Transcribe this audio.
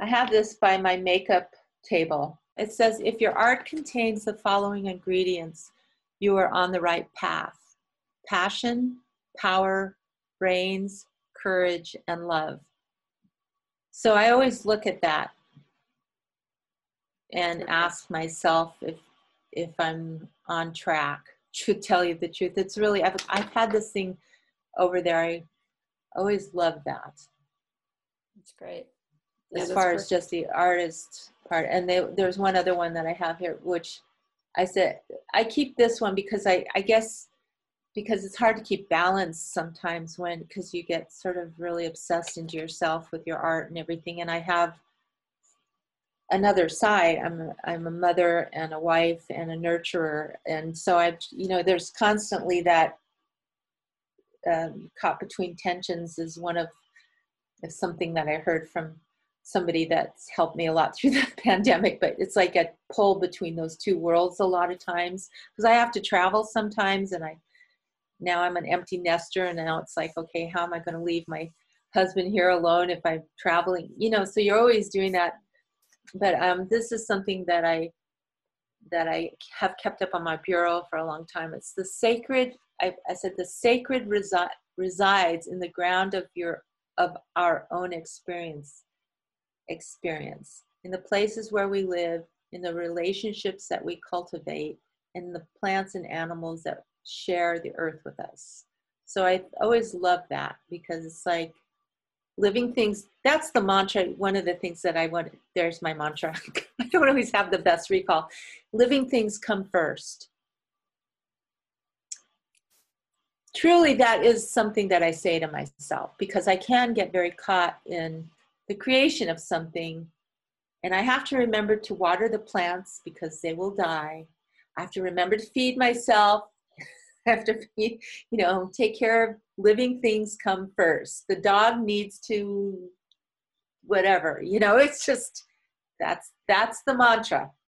I have this by my makeup table. It says, if your art contains the following ingredients, you are on the right path: passion, power, brains, courage, and love. So I always look at that and ask myself if I'm on track. To tell you the truth, it's really, I've had this thing over there. I always love that. That's great. As far as just the artist part. And there's one other one that I have here, which I said, I keep this one because I guess because it's hard to keep balance sometimes when, because you get sort of really obsessed into yourself with your art and everything. And I have another side. I'm a mother and a wife and a nurturer. And so I've, you know, there's constantly that caught between tensions is one of, is something that I heard from somebody that's helped me a lot through the pandemic, but it's like a pull between those two worlds a lot of times, because I have to travel sometimes, and now I'm an empty nester, and now it's like, okay, how am I going to leave my husband here alone if I'm traveling, you know? So you're always doing that. But this is something that I have kept up on my bureau for a long time. It's the sacred, I said, the sacred resides in the ground of our own experience, in the places where we live, in the relationships that we cultivate, in the plants and animals that share the earth with us. So I always love that, because it's like living things. That's the mantra. One of the things that I want, there's my mantra. I don't always have the best recall. Living things come first. Truly, that is something that I say to myself, because I can get very caught in the creation of something, and I have to remember to water the plants because they will die. I have to remember to feed myself. I have to feed, you know, take care of, living things come first. The dog needs to whatever, you know. It's just, that's the mantra.